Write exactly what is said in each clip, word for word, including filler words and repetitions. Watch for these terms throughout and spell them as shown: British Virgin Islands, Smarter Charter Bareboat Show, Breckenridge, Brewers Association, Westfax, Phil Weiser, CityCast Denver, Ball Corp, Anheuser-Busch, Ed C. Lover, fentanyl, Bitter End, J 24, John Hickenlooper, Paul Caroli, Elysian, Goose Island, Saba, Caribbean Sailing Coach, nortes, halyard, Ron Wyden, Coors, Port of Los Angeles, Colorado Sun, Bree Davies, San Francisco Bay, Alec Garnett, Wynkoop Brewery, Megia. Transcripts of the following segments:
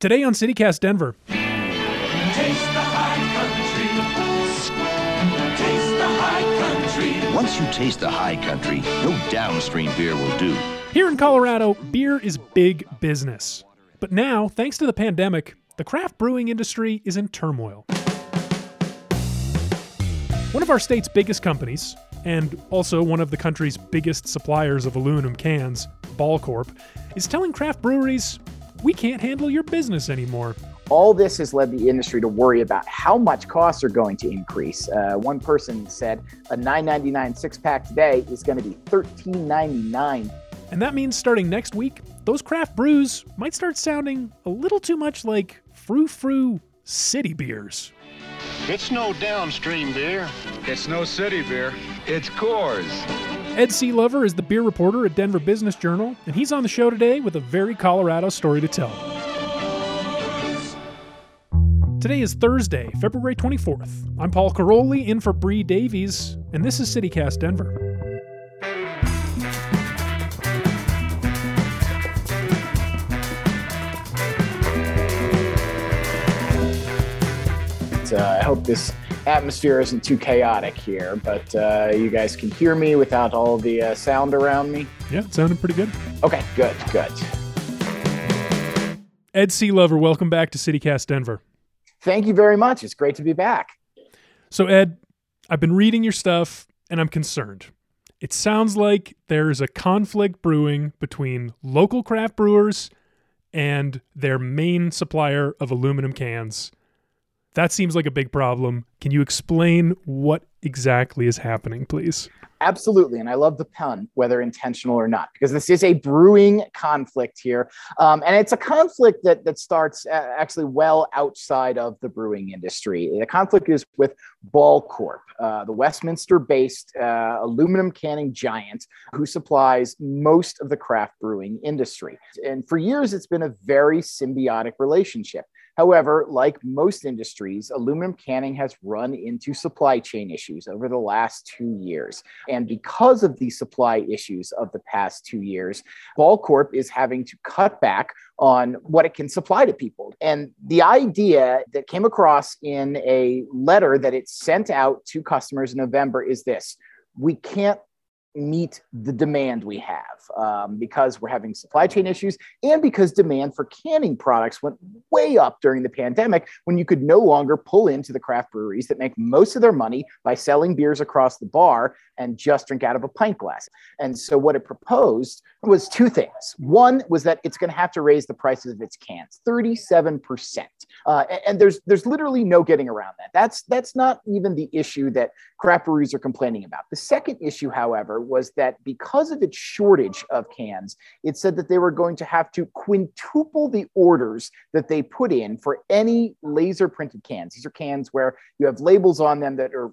Today on CityCast Denver. Taste the high country. Taste the high country. Once you taste the high country, no downstream beer will do. Here in Colorado, beer is big business. But now, thanks to the pandemic, the craft brewing industry is in turmoil. One of our state's biggest companies, and also one of the country's biggest suppliers of aluminum cans, Ball Corp, is telling craft breweries, we can't handle your business anymore. All this has led the industry to worry about how much costs are going to increase. Uh, one person said a nine ninety-nine six-pack today is going to be thirteen ninety-nine. And that means starting next week, those craft brews might start sounding a little too much like frou-frou city beers. It's no downstream beer. It's no city beer. It's Coors. Ed C. Lover is the beer reporter at Denver Business Journal, and he's on the show today with a very Colorado story to tell. Today is Thursday, February twenty-fourth. I'm Paul Caroli, in for Bree Davies, and this is CityCast Denver. Uh, I hope this atmosphere isn't too chaotic here, but uh, you guys can hear me without all the uh, sound around me. Yeah, it sounded pretty good. Okay, good, good. Ed C. Lover, welcome back to CityCast Denver. Thank you very much. It's great to be back. So, Ed, I've been reading your stuff, and I'm concerned. It sounds like there is a conflict brewing between local craft brewers and their main supplier of aluminum cans. That seems like a big problem. Can you explain what exactly is happening, please? Absolutely. And I love the pun, whether intentional or not, because this is a brewing conflict here. Um, and it's a conflict that that starts uh, actually well outside of the brewing industry. The conflict is with Ball Corp, uh, the Westminster-based uh, aluminum canning giant who supplies most of the craft brewing industry. And for years, it's been a very symbiotic relationship. However, like most industries, aluminum canning has run into supply chain issues over the last two years. And because of the supply issues of the past two years, Ball Corp is having to cut back on what it can supply to people. And the idea that came across in a letter that it sent out to customers in November is this: we can't meet the demand we have um, because we're having supply chain issues and because demand for canning products went way up during the pandemic when you could no longer pull into the craft breweries that make most of their money by selling beers across the bar and just drink out of a pint glass. And so what it proposed was two things. One was that it's going to have to raise the prices of its cans, thirty-seven percent. Uh, and, and there's there's literally no getting around that. That's, that's not even the issue that craft breweries are complaining about. The second issue, however, was that because of its shortage of cans, it said that they were going to have to quintuple the orders that they put in for any laser printed cans. These are cans where you have labels on them that are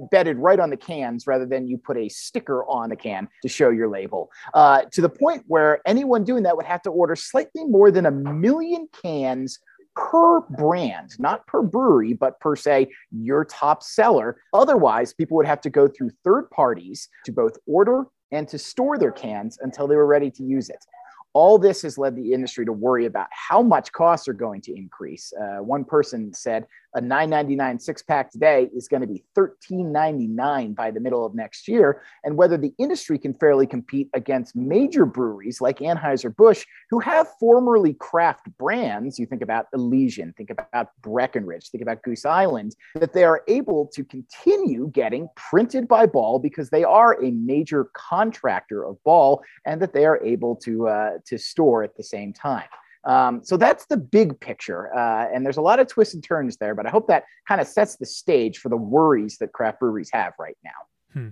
embedded right on the cans rather than you put a sticker on the can to show your label, uh, to the point where anyone doing that would have to order slightly more than a million cans per brand, not per brewery, but per se, your top seller. Otherwise, people would have to go through third parties to both order and to store their cans until they were ready to use it. All this has led the industry to worry about how much costs are going to increase. Uh, one person said a nine ninety-nine six-pack today is going to be thirteen ninety-nine by the middle of next year, and whether the industry can fairly compete against major breweries like Anheuser-Busch, who have formerly craft brands. You think about Elysian, think about Breckenridge, think about Goose Island, that they are able to continue getting printed by Ball because they are a major contractor of Ball and that they are able to uh, to store at the same time. Um, so that's the big picture. Uh, and there's a lot of twists and turns there, but I hope that kind of sets the stage for the worries that craft breweries have right now. Hmm.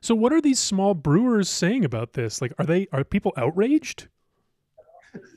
So what are these small brewers saying about this? Like, are they, are people outraged?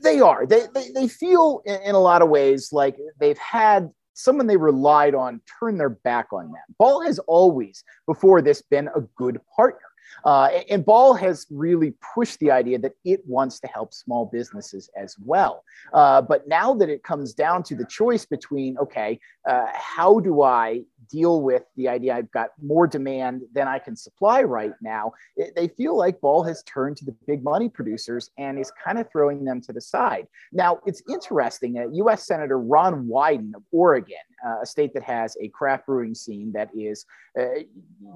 They are. They, they, they feel in, in a lot of ways like they've had someone they relied on turn their back on them. Ball has always before this been a good partner. Uh, and Ball has really pushed the idea that it wants to help small businesses as well. Uh, but now that it comes down to the choice between, okay, uh, how do I deal with the idea I've got more demand than I can supply right now, it, they feel like Ball has turned to the big money producers and is kind of throwing them to the side. Now, it's interesting that U S Senator Ron Wyden of Oregon, uh, a state that has a craft brewing scene that is uh,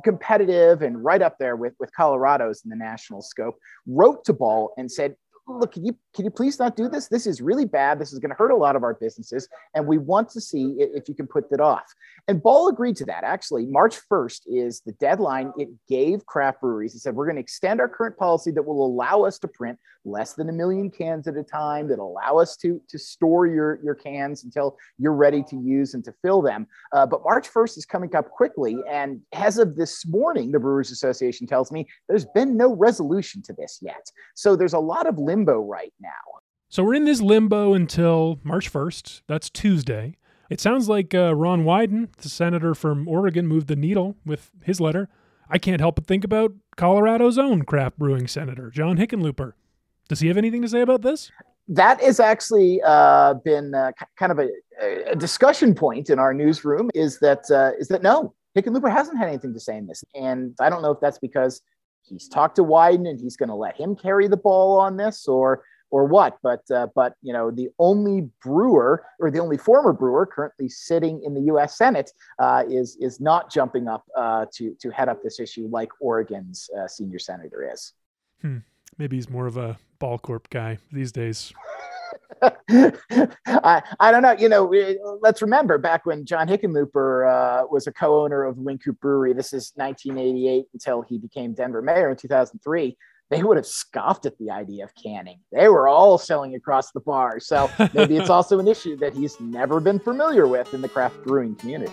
competitive and right up there with, with Colorado's in the national scope, wrote to Ball and said, look, can you, can you please not do this? This is really bad. This is going to hurt a lot of our businesses, and we want to see if you can put that off. And Ball agreed to that. Actually, March first is the deadline it gave craft breweries. It said, we're going to extend our current policy that will allow us to print less than a million cans at a time, that allow us to, to store your, your cans until you're ready to use and to fill them. Uh, but March first is coming up quickly. And as of this morning, the Brewers Association tells me there's been no resolution to this yet. So there's a lot of limitations right now. So we're in this limbo until March first. That's Tuesday. It sounds like uh, Ron Wyden, the senator from Oregon, moved the needle with his letter. I can't help but think about Colorado's own craft brewing senator, John Hickenlooper. Does he have anything to say about this? That has actually uh, been uh, kind of a, a discussion point in our newsroom, is that uh, is that no, Hickenlooper hasn't had anything to say in this. And I don't know if that's because he's talked to Wyden and he's going to let him carry the ball on this or or what. But, uh, but you know, the only brewer or the only former brewer currently sitting in the U S Senate uh, is is not jumping up uh, to, to head up this issue like Oregon's uh, senior senator is. Hmm. Maybe he's more of a Ball Corp guy these days. I, I don't know. You know, let's remember back when John Hickenlooper uh, was a co-owner of Wynkoop Brewery. This is nineteen eighty-eight until he became Denver mayor in two thousand three. They would have scoffed at the idea of canning. They were all selling across the bar. So maybe it's also an issue that he's never been familiar with in the craft brewing community.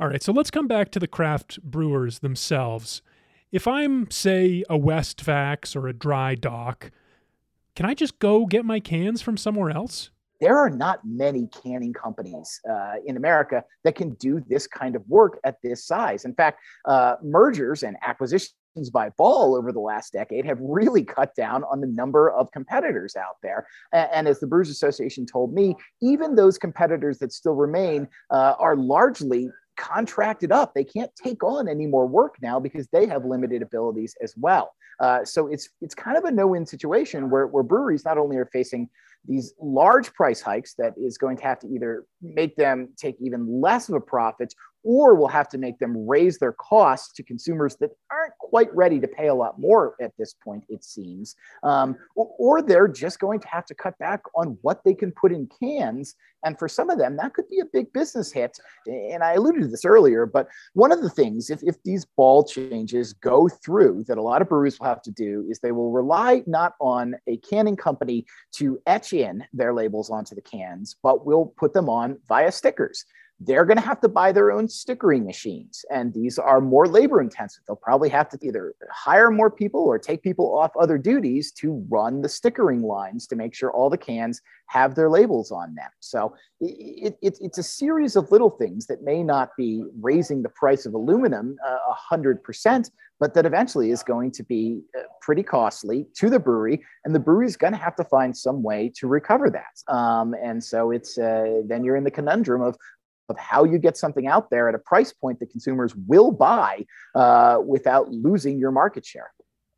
All right, so let's come back to the craft brewers themselves. If I'm, say, a Westfax or a Dry Dock, can I just go get my cans from somewhere else? There are not many canning companies uh, in America that can do this kind of work at this size. In fact, uh, mergers and acquisitions by Ball over the last decade have really cut down on the number of competitors out there. And, and as the Brewers Association told me, even those competitors that still remain uh, are largely contracted up. They can't take on any more work now because they have limited abilities as well. Uh, so it's it's kind of a no-win situation where, where breweries not only are facing these large price hikes that is going to have to either make them take even less of a profit, or will have to make them raise their costs to consumers that aren't quite ready to pay a lot more at this point, it seems. Um, or, or they're just going to have to cut back on what they can put in cans. And for some of them, that could be a big business hit. And I alluded to this earlier, but one of the things, if, if these Ball changes go through, that a lot of breweries will have to do is they will rely not on a canning company to etch in their labels onto the cans, but will put them on via stickers. They're going to have to buy their own stickering machines, and these are more labor intensive. They'll probably have to either hire more people or take people off other duties to run the stickering lines to make sure all the cans have their labels on them. So it, it, it's a series of little things that may not be raising the price of aluminum a hundred percent, but that eventually is going to be pretty costly to the brewery, and the brewery is going to have to find some way to recover that. Um, and so it's uh, then you're in the conundrum of of how you get something out there at a price point that consumers will buy uh, without losing your market share.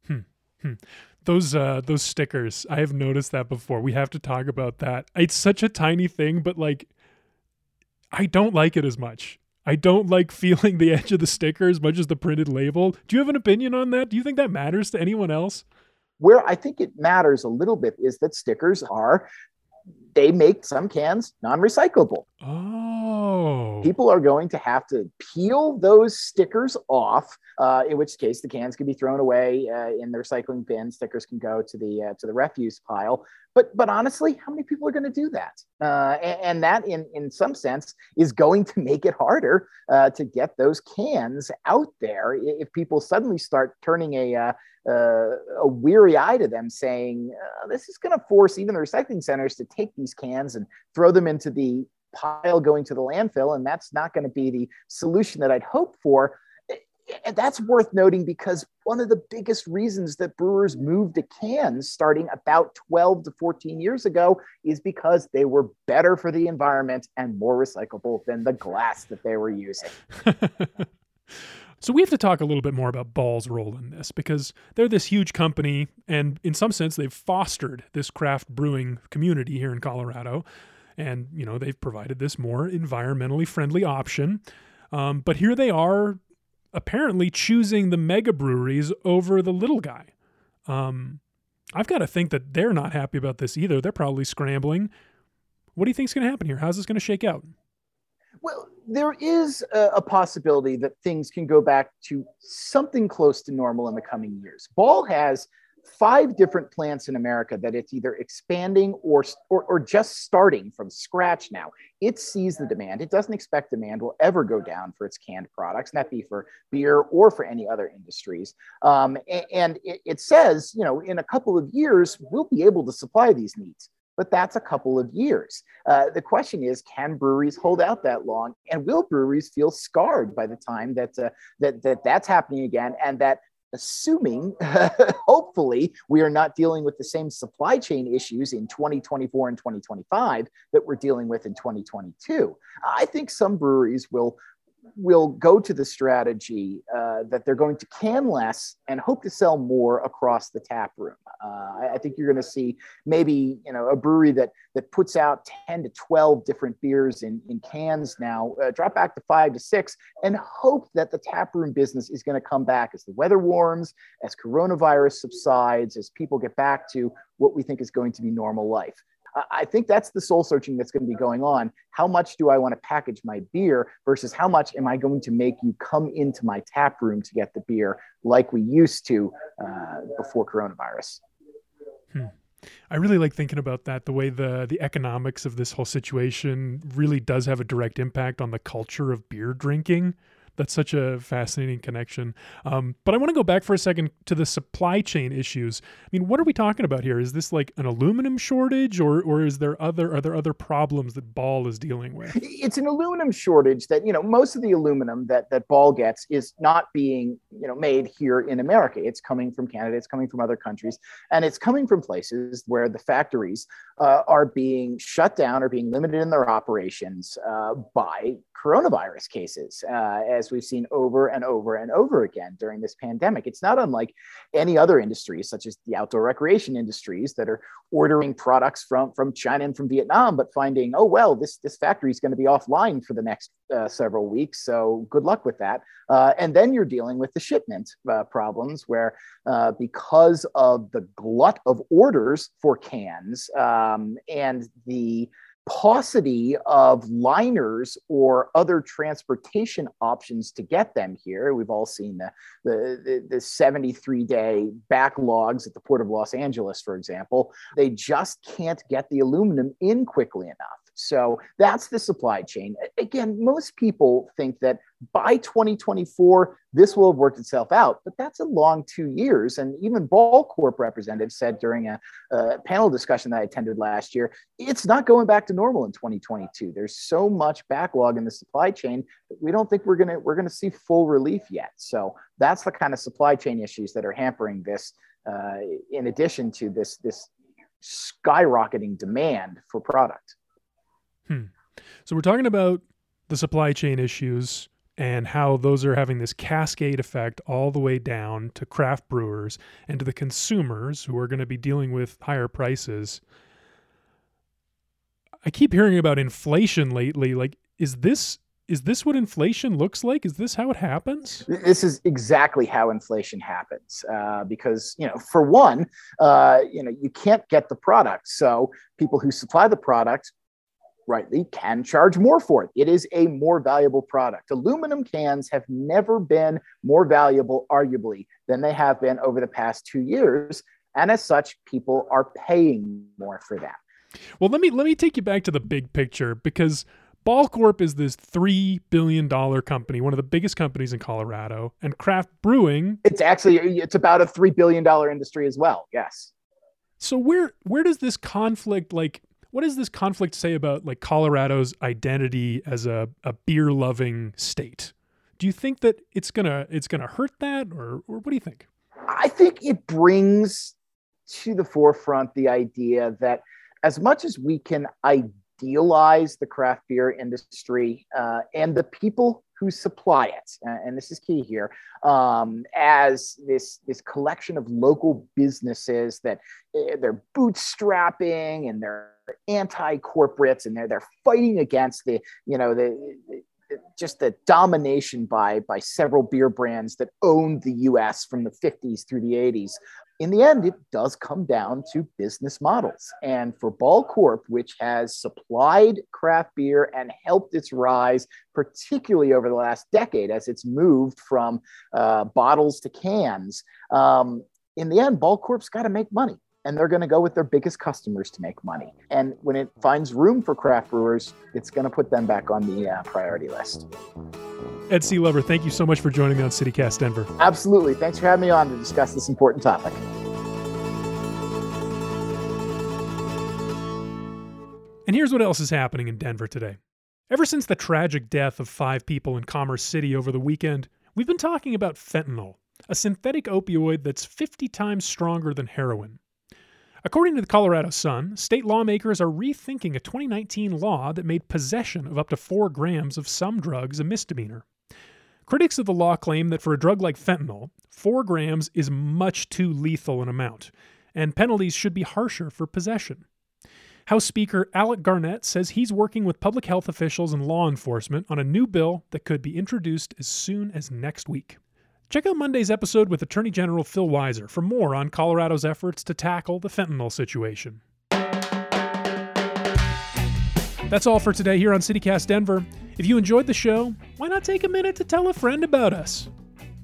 Hmm. Hmm. Those uh, those stickers, I have noticed that before. We have to talk about that. It's such a tiny thing, but like, I don't like it as much. I don't like feeling the edge of the sticker as much as the printed label. Do you have an opinion on that? Do you think that matters to anyone else? Where I think it matters a little bit is that stickers are they make some cans non-recyclable. Oh. People are going to have to peel those stickers off, uh, in which case the cans can be thrown away uh, in the recycling bin. Stickers can go to the uh, to the refuse pile. But but honestly, how many people are going to do that? Uh, and, and that, in, in some sense, is going to make it harder uh, to get those cans out there if people suddenly start turning a uh, uh, a weary eye to them, saying, uh, this is going to force even the recycling centers to take these cans and throw them into the pile going to the landfill, and that's not going to be the solution that I'd hope for. And that's worth noting, because one of the biggest reasons that brewers moved to cans starting about twelve to fourteen years ago is because they were better for the environment and more recyclable than the glass that they were using. So we have to talk a little bit more about Ball's role in this, because they're this huge company, and in some sense, they've fostered this craft brewing community here in Colorado. And, you know, they've provided this more environmentally friendly option. Um, but here they are, apparently choosing the mega breweries over the little guy. Um, I've got to think that they're not happy about this either. They're probably scrambling. What do you think is going to happen here? How's this going to shake out? Well, there is a, a possibility that things can go back to something close to normal in the coming years. Ball has five different plants in America that it's either expanding or, or or just starting from scratch now. It sees the demand. It doesn't expect demand will ever go down for its canned products, and that be for beer or for any other industries. Um, and and it, it says, you know, in a couple of years, we'll be able to supply these needs. But that's a couple of years. Uh, the question is, can breweries hold out that long? And will breweries feel scarred by the time that uh, that, that that's happening again, and that, assuming, uh, hopefully, we are not dealing with the same supply chain issues in twenty twenty-four and twenty twenty-five that we're dealing with in twenty twenty-two. I think some breweries will will go to the strategy uh, that they're going to can less and hope to sell more across the tap room. Uh, I, I think you're going to see maybe, you know, a brewery that that puts out ten to twelve different beers in, in cans now, uh, drop back to five to six, and hope that the tap room business is going to come back as the weather warms, as coronavirus subsides, as people get back to what we think is going to be normal life. I think that's the soul searching that's going to be going on. How much do I want to package my beer versus how much am I going to make you come into my tap room to get the beer like we used to uh, before coronavirus? Hmm. I really like thinking about that, the way the the economics of this whole situation really does have a direct impact on the culture of beer drinking. That's such a fascinating connection. Um, but I want to go back for a second to the supply chain issues. I mean, what are we talking about here? Is this like an aluminum shortage, or or is there other are there other problems that Ball is dealing with? It's an aluminum shortage that, you know, most of the aluminum that that Ball gets is not being, you know, made here in America. It's coming from Canada. It's coming from other countries. And it's coming from places where the factories uh, are being shut down or being limited in their operations uh, by coronavirus cases, uh, as we've seen over and over and over again during this pandemic. It's not unlike any other industries, such as the outdoor recreation industries, that are ordering products from, from China and from Vietnam, but finding, oh, well, this, this factory is going to be offline for the next uh, several weeks. So good luck with that. Uh, and then you're dealing with the shipment uh, problems where uh, because of the glut of orders for cans um, and the paucity of liners or other transportation options to get them here. We've all seen the the, the seventy-three day backlogs at the Port of Los Angeles, for example. They just can't get the aluminum in quickly enough. So that's the supply chain. Again, most people think that by twenty twenty-four, this will have worked itself out, but that's a long two years. And even Ball Corp representatives said during a, a panel discussion that I attended last year, it's not going back to normal in twenty twenty-two. There's so much backlog in the supply chain that we don't think we're gonna we're gonna see full relief yet. So that's the kind of supply chain issues that are hampering this. Uh, in addition to this this skyrocketing demand for product. Hmm. So we're talking about the supply chain issues and how those are having this cascade effect all the way down to craft brewers and to the consumers who are going to be dealing with higher prices. I keep hearing about inflation lately. Like, is this is this what inflation looks like? Is this how it happens? This is exactly how inflation happens. Uh, because, you know, for one, uh, you know, you can't get the product. So people who supply the product rightly can charge more for it. It is a more valuable product. Aluminum cans have never been more valuable, arguably, than they have been over the past two years. And as such, people are paying more for that. Well, let me let me take you back to the big picture, because Ball Corp is this three billion dollars company, one of the biggest companies in Colorado, and craft brewing. It's actually, it's about a three billion dollars industry as well, yes. So where where does this conflict, like, what does this conflict say about, like, Colorado's identity as a, a beer-loving state? Do you think that it's gonna it's gonna hurt that, or or what do you think? I think it brings to the forefront the idea that as much as we can idealize the craft beer industry uh, and the people who supply it, and this is key here, um, as this this collection of local businesses that they're bootstrapping and they're anti-corporates and they're they're fighting against the you know the, the just the domination by by several beer brands that owned the U S from the fifties through the eighties. In the end, it does come down to business models. And for Ball Corp, which has supplied craft beer and helped its rise, particularly over the last decade as it's moved from uh, bottles to cans, um, in the end, Ball Corp's got to make money. And they're going to go with their biggest customers to make money. And when it finds room for craft brewers, it's going to put them back on the uh, priority list. Ed C. Lover, thank you so much for joining me on CityCast Denver. Absolutely. Thanks for having me on to discuss this important topic. And here's what else is happening in Denver today. Ever since the tragic death of five people in Commerce City over the weekend, we've been talking about fentanyl, a synthetic opioid that's fifty times stronger than heroin. According to the Colorado Sun, state lawmakers are rethinking a twenty nineteen law that made possession of up to four grams of some drugs a misdemeanor. Critics of the law claim that for a drug like fentanyl, four grams is much too lethal an amount, and penalties should be harsher for possession. House Speaker Alec Garnett says he's working with public health officials and law enforcement on a new bill that could be introduced as soon as next week. Check out Monday's episode with Attorney General Phil Weiser for more on Colorado's efforts to tackle the fentanyl situation. That's all for today here on CityCast Denver. If you enjoyed the show, why not take a minute to tell a friend about us?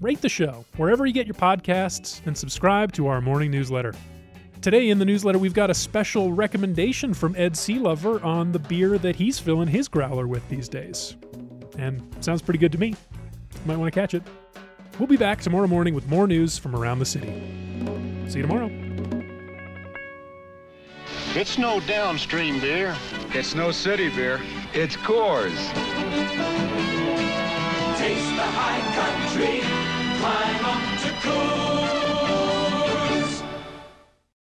Rate the show wherever you get your podcasts and subscribe to our morning newsletter. Today in the newsletter, we've got a special recommendation from Ed C. Lover on the beer that he's filling his growler with these days. And sounds pretty good to me. You might want to catch it. We'll be back tomorrow morning with more news from around the city. See you tomorrow. It's no downstream beer. It's no city beer. It's Coors. Taste the high country. Climb up to Coors.